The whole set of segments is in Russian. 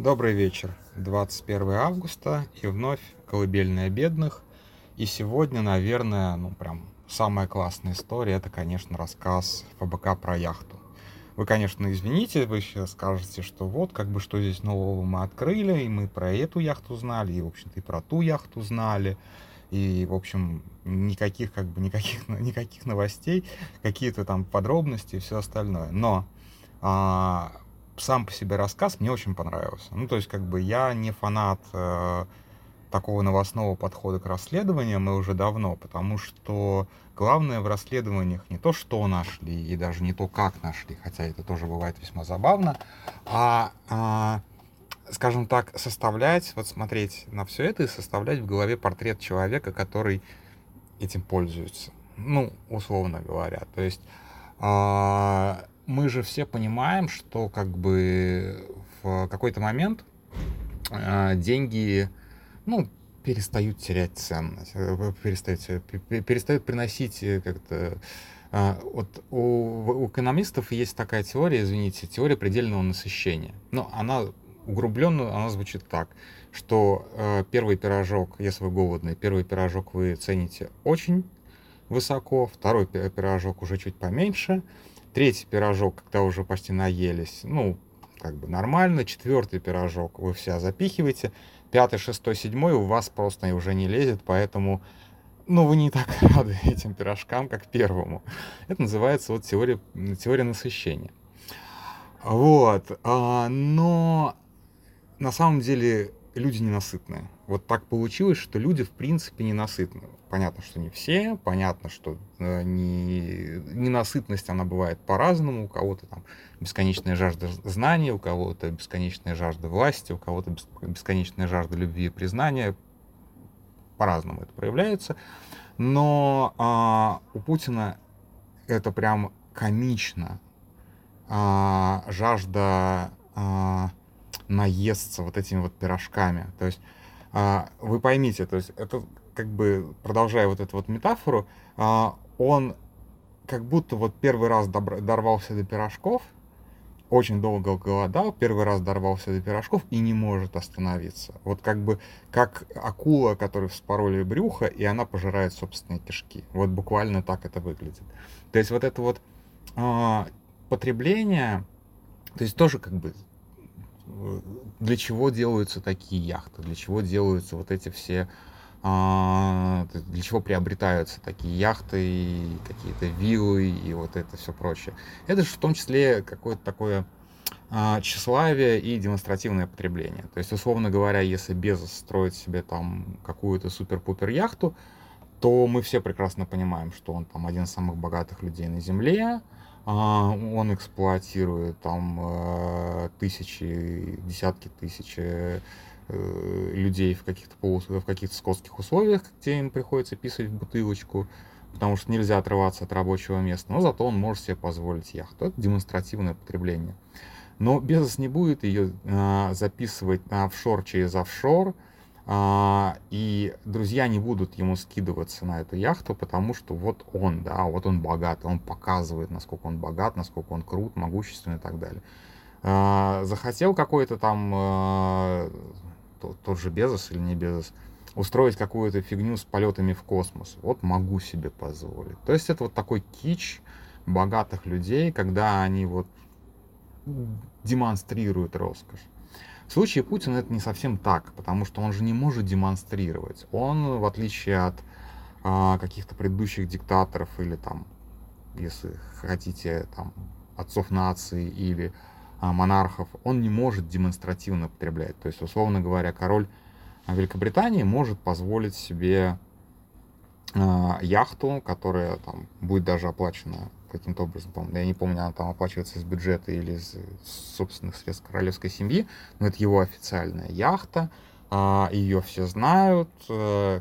Добрый вечер, 21 августа и вновь колыбельная бедных. И сегодня, наверное, прям самая классная история, это, конечно, рассказ ФБК про яхту. Вы, конечно, извините, вы сейчас скажете, что вот, что здесь нового мы открыли, и мы про эту яхту знали, и, в общем-то, и про ту яхту знали. И, в общем, никаких новостей, какие-то там подробности и все остальное. Но сам по себе рассказ мне очень понравился. Ну, то есть, я не фанат такого новостного подхода к расследованиям, и уже давно, потому что главное в расследованиях не то, что нашли, и даже не то, как нашли, хотя это тоже бывает весьма забавно, скажем так, составлять, вот смотреть на все это и составлять в голове портрет человека, который этим пользуется. Ну, условно говоря. То есть мы же все понимаем, что в какой-то момент деньги, перестают терять ценность, перестают приносить как-то... Вот у экономистов есть такая теория, теория предельного насыщения. Но она... Угрубленно она звучит так, что первый пирожок, если вы голодный, первый пирожок вы цените очень высоко, второй пирожок уже чуть поменьше, третий пирожок, когда уже почти наелись, нормально, четвертый пирожок вы все запихиваете, пятый, шестой, седьмой у вас просто уже не лезет, поэтому, вы не так рады этим пирожкам, как первому. Это называется теория насыщения. Но... На самом деле люди ненасытные. Вот так получилось, что люди в принципе ненасытны. Понятно, что не все, понятно, что ненасытность она бывает по-разному. У кого-то там бесконечная жажда знаний, у кого-то бесконечная жажда власти, у кого-то бесконечная жажда любви и признания. По-разному это проявляется. Но у Путина это прям комично. Жажда... наесться этими пирожками. То есть вы поймите, то есть это продолжая эту метафору, он как будто первый раз дорвался до пирожков, очень долго голодал, первый раз дорвался до пирожков и не может остановиться. Как акула, которой вспороли брюхо, и она пожирает собственные кишки. Буквально так это выглядит. То есть потребление, то есть тоже для чего делаются такие яхты, для чего делаются эти все, для чего приобретаются такие яхты, и какие-то виллы и это все прочее. Это же в том числе какое-то такое тщеславие и демонстративное потребление. То есть, условно говоря, если Безос строит себе какую-то супер-пупер яхту, то мы все прекрасно понимаем, что он один из самых богатых людей на Земле, он эксплуатирует тысячи, десятки тысяч людей в каких-то скотских условиях, где им приходится писать в бутылочку, потому что нельзя отрываться от рабочего места, но зато он может себе позволить яхту. Это демонстративное потребление. Но Безос не будет ее записывать на офшор через офшор, и друзья не будут ему скидываться на эту яхту, потому что он богат, он показывает, насколько он богат, насколько он крут, могуществен и так далее. Захотел какой-то тот же Безос или не Безос, устроить какую-то фигню с полетами в космос. Могу себе позволить. То есть это такой кич богатых людей, когда они демонстрируют роскошь. В случае Путина это не совсем так, потому что он же не может демонстрировать. Он, в отличие от каких-то предыдущих диктаторов или, если хотите, отцов нации или монархов, он не может демонстративно потреблять. То есть, условно говоря, король Великобритании может позволить себе яхту, которая будет даже оплачена каким-то образом, я не помню, она оплачивается из бюджета или из собственных средств королевской семьи, но это его официальная яхта, ее все знают,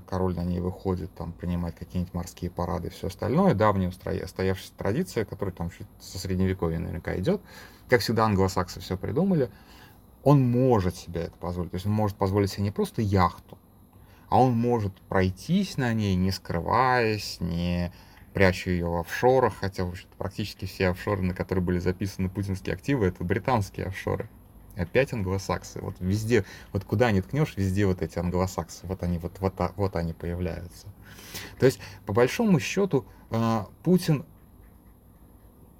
король на ней выходит принимать какие-нибудь морские парады и все остальное, давняя устоявшаяся традиция, которая чуть со средневековья наверняка идет, как всегда англосаксы все придумали, он может себе это позволить, то есть он может позволить себе не просто яхту, а он может пройтись на ней, не скрываясь, не прячу ее в офшорах, хотя, в общем-то, практически все офшоры, на которые были записаны путинские активы, это британские офшоры. опять англосаксы. Вот везде, вот куда ни ткнешь, везде вот эти англосаксы. Вот они появляются. То есть, по большому счету, Путин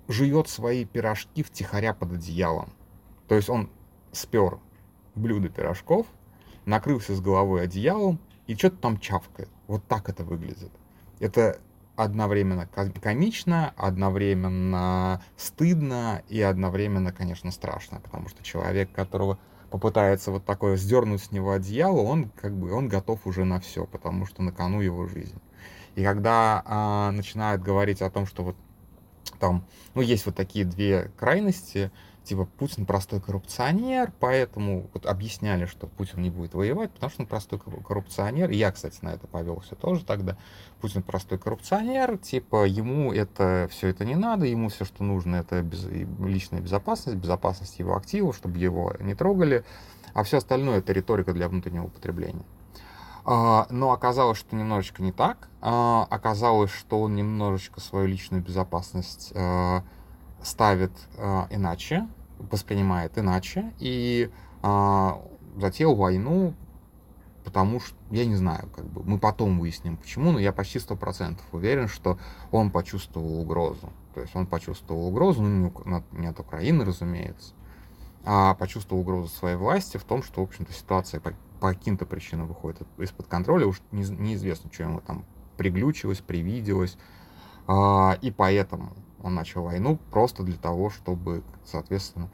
жует свои пирожки втихаря под одеялом. То есть он спер блюдо пирожков, накрылся с головой одеялом и что-то там чавкает. Вот так это выглядит. Это одновременно комично, одновременно стыдно и одновременно, конечно, страшно. Потому что человек, которого попытается вот такое сдернуть с него одеяло, он готов уже на все, потому что на кону его жизнь. И когда начинают говорить о том, что вот там, ну, есть вот такие две крайности, типа Путин простой коррупционер, поэтому вот объясняли, что Путин не будет воевать, потому что он простой коррупционер. И я, кстати, на это повелся тоже тогда. Путин простой коррупционер, типа ему это все это не надо, ему все, что нужно, это личная безопасность, безопасность его активов, чтобы его не трогали, а все остальное это риторика для внутреннего употребления. Но оказалось, что немножечко не так. Оказалось, что он немножечко свою личную безопасность ставит иначе, воспринимает иначе и затеял войну, потому что, я не знаю, как бы мы потом выясним почему, но я почти 100% уверен, что он почувствовал угрозу. То есть он почувствовал угрозу, ну, не от Украины, разумеется, а почувствовал угрозу своей власти в том, что, в общем-то, ситуация по каким-то причинам выходит из-под контроля, уж неизвестно, что ему там приглючилось, привиделось, и поэтому он начал войну просто для того, чтобы, соответственно...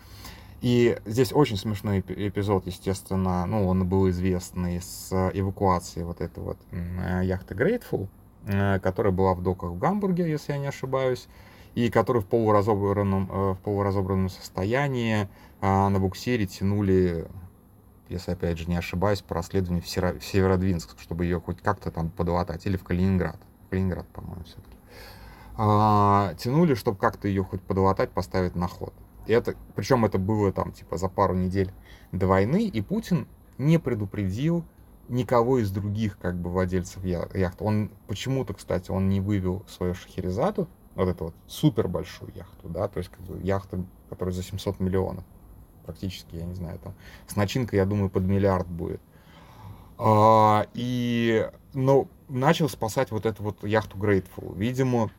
И здесь очень смешной эпизод, естественно, ну, он был известный с эвакуацией вот этой вот яхты Grateful, которая была в доках в Гамбурге, если я не ошибаюсь, и которую в полуразобранном состоянии на буксире тянули... если, опять же, не ошибаюсь, по расследованию в Северодвинск, чтобы ее хоть как-то там подлатать, или в Калининград. Калининград, по-моему, все-таки. Тянули, чтобы как-то ее хоть подлатать, поставить на ход. И это, причем это было там, типа, за пару недель до войны, и Путин не предупредил никого из других, как бы, владельцев яхт. Он почему-то, кстати, он не вывел свою Шахерезаду, вот эту вот супер большую яхту, да, то есть, как бы, яхту, которая за 700 миллионов. Практически, я не знаю, там, с начинкой, я думаю, под миллиард будет. Но начал спасать вот эту вот яхту Grateful. Видимо,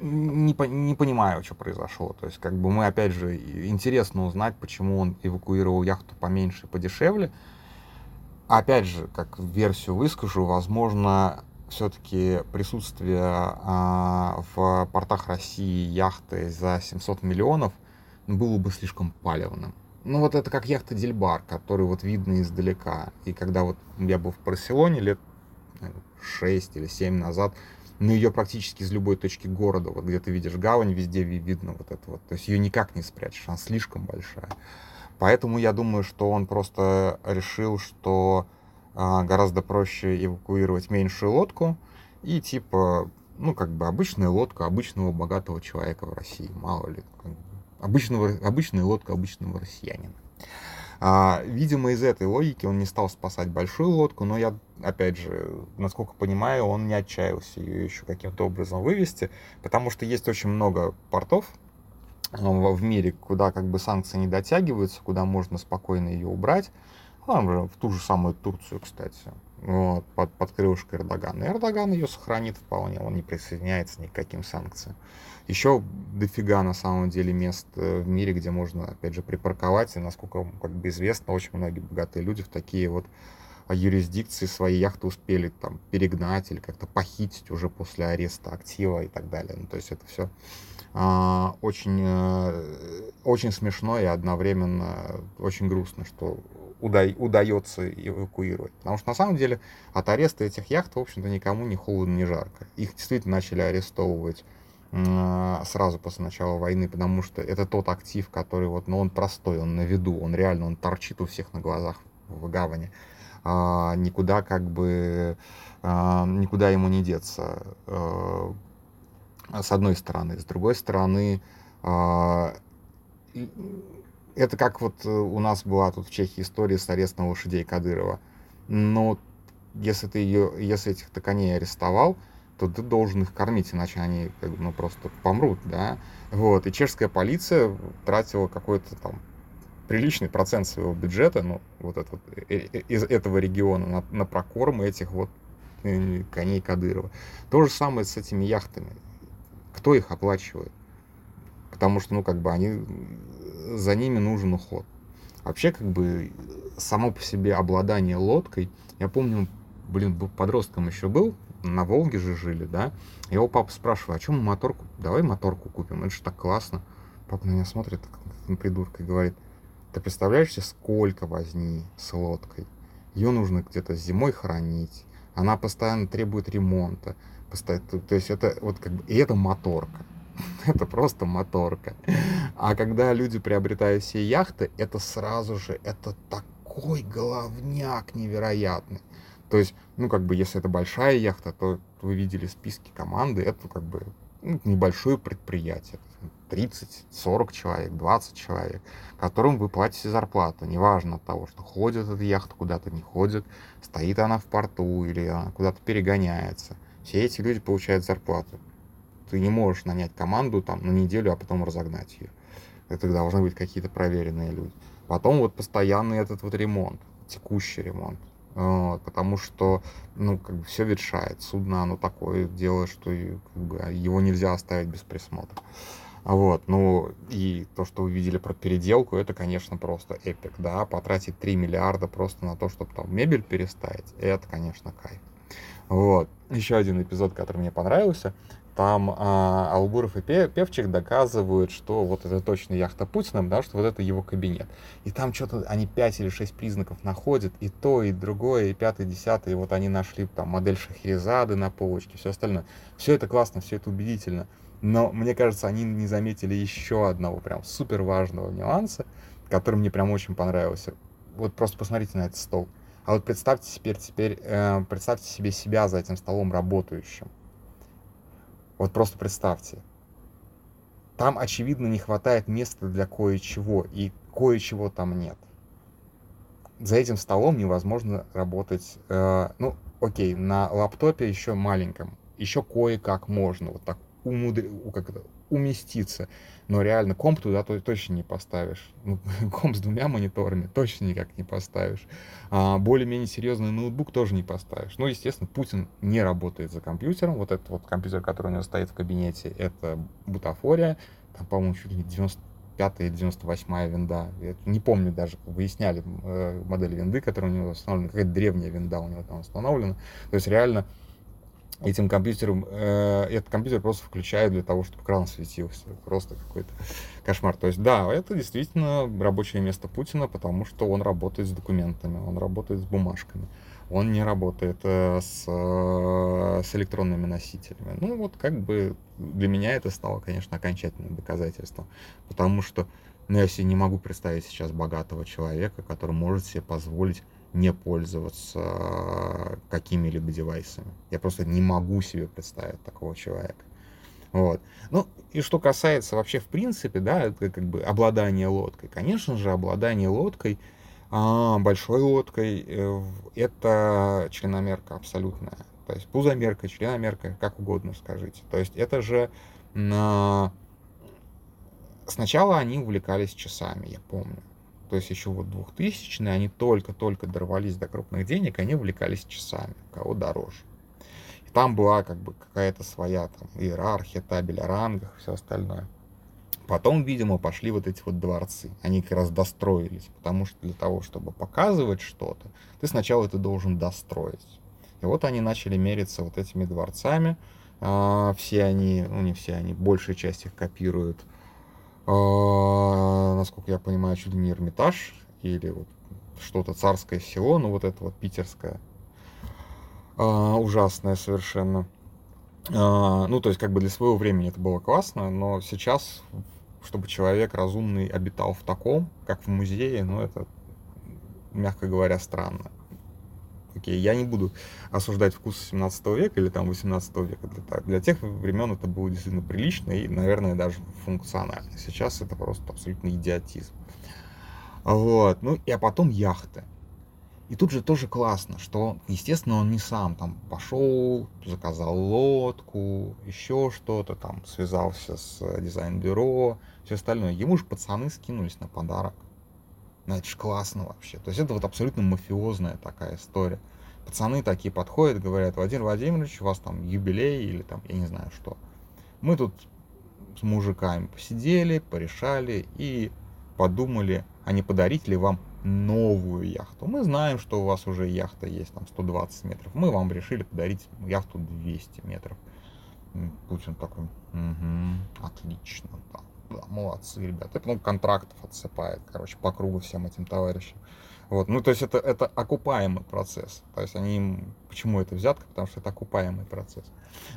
не понимаю, что произошло. То есть, как бы, мы, опять же, интересно узнать, почему он эвакуировал яхту поменьше и подешевле. Опять же, как версию выскажу, возможно, все-таки присутствие в портах России яхты за 700 миллионов было бы слишком палевным. Ну вот это как яхта Дельбар, которую вот видно издалека. И когда вот я был в Барселоне лет 6 или 7 назад, но ее практически из любой точки города, вот где ты видишь гавань, везде видно вот это вот. То есть ее никак не спрячешь, она слишком большая. Поэтому я думаю, что он просто решил, что гораздо проще эвакуировать меньшую лодку и типа, ну как бы обычная лодка обычного богатого человека в России, мало ли, как бы. Обычная лодка обычного россиянина. Видимо, из этой логики он не стал спасать большую лодку, но я, опять же, насколько понимаю, он не отчаялся ее еще каким-то образом вывести, потому что есть очень много портов в мире, куда как бы санкции не дотягиваются, куда можно спокойно ее убрать. В ту же самую Турцию, кстати, вот, под крылышкой Эрдогана. И Эрдоган ее сохранит вполне, он не присоединяется ни к каким санкциям. Еще дофига на самом деле мест в мире, где можно, опять же, припарковать. И, насколько как бы известно, очень многие богатые люди в такие вот юрисдикции свои яхты успели там перегнать или как-то похитить уже после ареста актива и так далее. Ну, то есть это все очень смешно и одновременно очень грустно, что удается эвакуировать. Потому что на самом деле от ареста этих яхт, в общем-то, никому ни холодно, ни жарко. Их действительно начали арестовывать сразу после начала войны, потому что это тот актив, который вот, ну, он простой, он на виду, он реально, он торчит у всех на глазах в гавани. Никуда как бы, никуда ему не деться. С одной стороны. С другой стороны, это как вот у нас была тут в Чехии история с арестом лошадей Кадырова. Но если ты этих-то коней арестовал, то ты должен их кормить, иначе они как бы, ну, просто помрут, да. Вот. И чешская полиция тратила какой-то там приличный процент своего бюджета, ну, вот этот, из этого региона на прокорм этих вот коней Кадырова. То же самое с этими яхтами. Кто их оплачивает? Потому что, ну, как бы они, за ними нужен уход. Вообще, как бы, само по себе обладание лодкой, я помню, был подростком еще был, на Волге же жили, да, его папа спрашивает, а что мы моторку, давай моторку купим, это же так классно. Папа на меня смотрит, как на придурка, и говорит, ты представляешь себе, сколько возни с лодкой? Ее нужно где-то зимой хранить, она постоянно требует ремонта, то есть это вот как бы, и это моторка. Это просто моторка. А когда люди приобретают все яхты, это сразу же, это такой головняк невероятный. То есть, ну, как бы, если это большая яхта, то вы видели списки команды, это как бы ну, небольшое предприятие. 30, 40 человек, 20 человек, которым вы платите зарплату. Неважно от того, что ходит эта яхта, куда-то не ходит, стоит она в порту или она куда-то перегоняется. Все эти люди получают зарплату. Ты не можешь нанять команду там, на неделю, а потом разогнать ее. Это должны быть какие-то проверенные люди. Потом вот постоянный этот вот ремонт, текущий ремонт. Вот, потому что, ну, как бы все ветшает. Судно, оно такое дело, что его нельзя оставить без присмотра. Вот, ну, и то, что вы видели про переделку, это, конечно, просто эпик, да. Потратить 3 миллиарда просто на то, чтобы там мебель переставить, это, конечно, кайф. Вот, еще один эпизод, который мне понравился. Там Албуров и Певчик доказывают, что вот это точно яхта Путина, да, что вот это его кабинет. И там что-то они 5 или 6 признаков находят, и то, и другое, и 5, 10, и вот они нашли там модель Шахерезады на полочке, все остальное. Все это классно, все это убедительно, но мне кажется, они не заметили еще одного прям супер важного нюанса, который мне прям очень понравился. Вот просто посмотрите на этот стол. А вот представьте представьте себе себя за этим столом работающим. Вот просто представьте. Там, очевидно, не хватает места для кое-чего, и кое-чего там нет. За этим столом невозможно работать. Ну, окей, на лаптопе еще маленьком, еще кое-как можно вот так уместиться. Но реально комп туда точно не поставишь. Ну, комп с 2 мониторами точно никак не поставишь. Более-менее серьезный ноутбук тоже не поставишь. Ну, естественно, Путин не работает за компьютером. Вот этот вот компьютер, который у него стоит в кабинете, это бутафория. Там, по-моему, чуть ли не 95-я или 98-я винда. Я не помню даже, выясняли модель винды, которая у него установлена. Какая-то древняя винда у него там установлена. То есть реально... Этот компьютер просто включают для того, чтобы экран светился. Просто какой-то кошмар. То есть, да, это действительно рабочее место Путина, потому что он работает с документами, он работает с бумажками, он не работает с электронными носителями. Ну, вот как бы для меня это стало, конечно, окончательным доказательством. Потому что, ну, я себе не могу представить сейчас богатого человека, который может себе позволить не пользоваться какими-либо девайсами. Я просто не могу себе представить такого человека. Вот. Ну, и что касается вообще, в принципе, да, это как бы обладание лодкой. Конечно же, обладание лодкой, большой лодкой, это членомерка абсолютная. То есть пузомерка, членомерка, как угодно скажите. То есть это же... Сначала они увлекались часами, я помню. То есть еще вот 2000-е, они только-только дорвались до крупных денег, они увлекались часами, кого дороже. И там была как бы какая-то своя там иерархия, табель о рангах, все остальное. Потом, видимо, пошли вот эти вот дворцы. Они как раз достроились, потому что для того, чтобы показывать что-то, ты сначала это должен достроить. И вот они начали мериться вот этими дворцами. Все они, ну не все они, большая часть их копируют. Насколько я понимаю, чуть ли не Эрмитаж или вот что-то царское село, ну вот это вот питерское, ужасное совершенно. Ну, то есть как бы для своего времени это было классно, но сейчас, чтобы человек разумный обитал в таком, как в музее, ну это, мягко говоря, странно. Окей, я не буду осуждать вкус 17 века или там 18 века. Для тех времен это было действительно прилично и, наверное, даже функционально. Сейчас это просто абсолютно идиотизм. Вот. Ну, а потом яхты. И тут же тоже классно, что, естественно, он не сам там пошел, заказал лодку, еще что-то, там связался с дизайн-бюро, все остальное. Ему же пацаны скинулись на подарок. Ну, это же классно вообще. То есть это вот абсолютно мафиозная такая история. Пацаны такие подходят, говорят: Владимир Владимирович, у вас там юбилей или там, я не знаю что. Мы тут с мужиками посидели, порешали и подумали, а не подарить ли вам новую яхту. Мы знаем, что у вас уже яхта есть там 120 метров. Мы вам решили подарить яхту 200 метров. Путин такой: угу, отлично, да, да, молодцы, ребята. И потом контрактов отсыпает, короче, по кругу всем этим товарищам. Вот, ну, то есть это окупаемый процесс. То есть они, почему это взятка? Потому что это окупаемый процесс.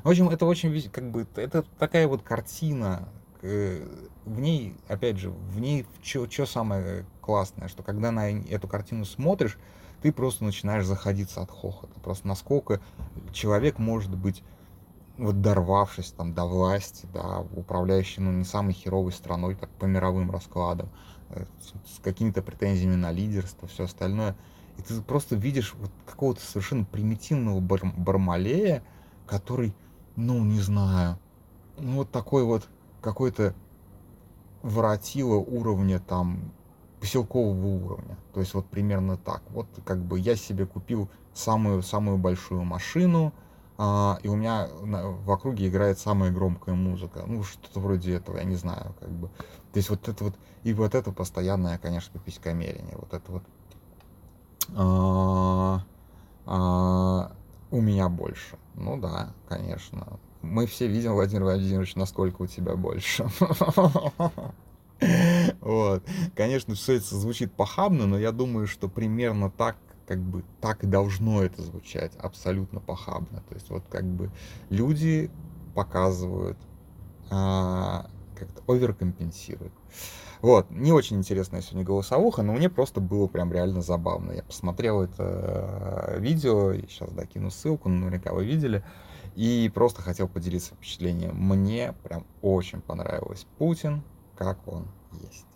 В общем, это очень, как бы, это такая вот картина. В ней, опять же, в ней что самое классное, что когда на эту картину смотришь, ты просто начинаешь заходиться от хохота. Просто насколько человек может быть, вот дорвавшись там до власти, да, управляющий, ну, не самой херовой страной, так по мировым раскладам, с какими-то претензиями на лидерство, все остальное. И ты просто видишь вот какого-то совершенно примитивного бармалея, который, ну, не знаю, ну, вот такой вот какой-то воротило уровня, там, поселкового уровня. То есть вот примерно так. Вот как бы я себе купил самую большую машину, и у меня в округе играет самая громкая музыка. Ну, что-то вроде этого, я не знаю, как бы. То есть вот это вот, и вот это постоянное, конечно, писькомерение. Вот это вот у меня больше. Ну да, конечно. Мы все видим, Владимир Владимирович, насколько у тебя больше. Вот. Конечно, все это звучит похабно, но я думаю, что примерно так, как бы, так и должно это звучать. Абсолютно похабно. То есть вот как бы люди показывают, как-то оверкомпенсируют. Вот. Не очень интересная сегодня голосовуха, но мне просто было прям реально забавно. Я посмотрел это видео, сейчас докину ссылку, наверняка вы видели. И просто хотел поделиться впечатлением. Мне прям очень понравилось Путин, как он есть.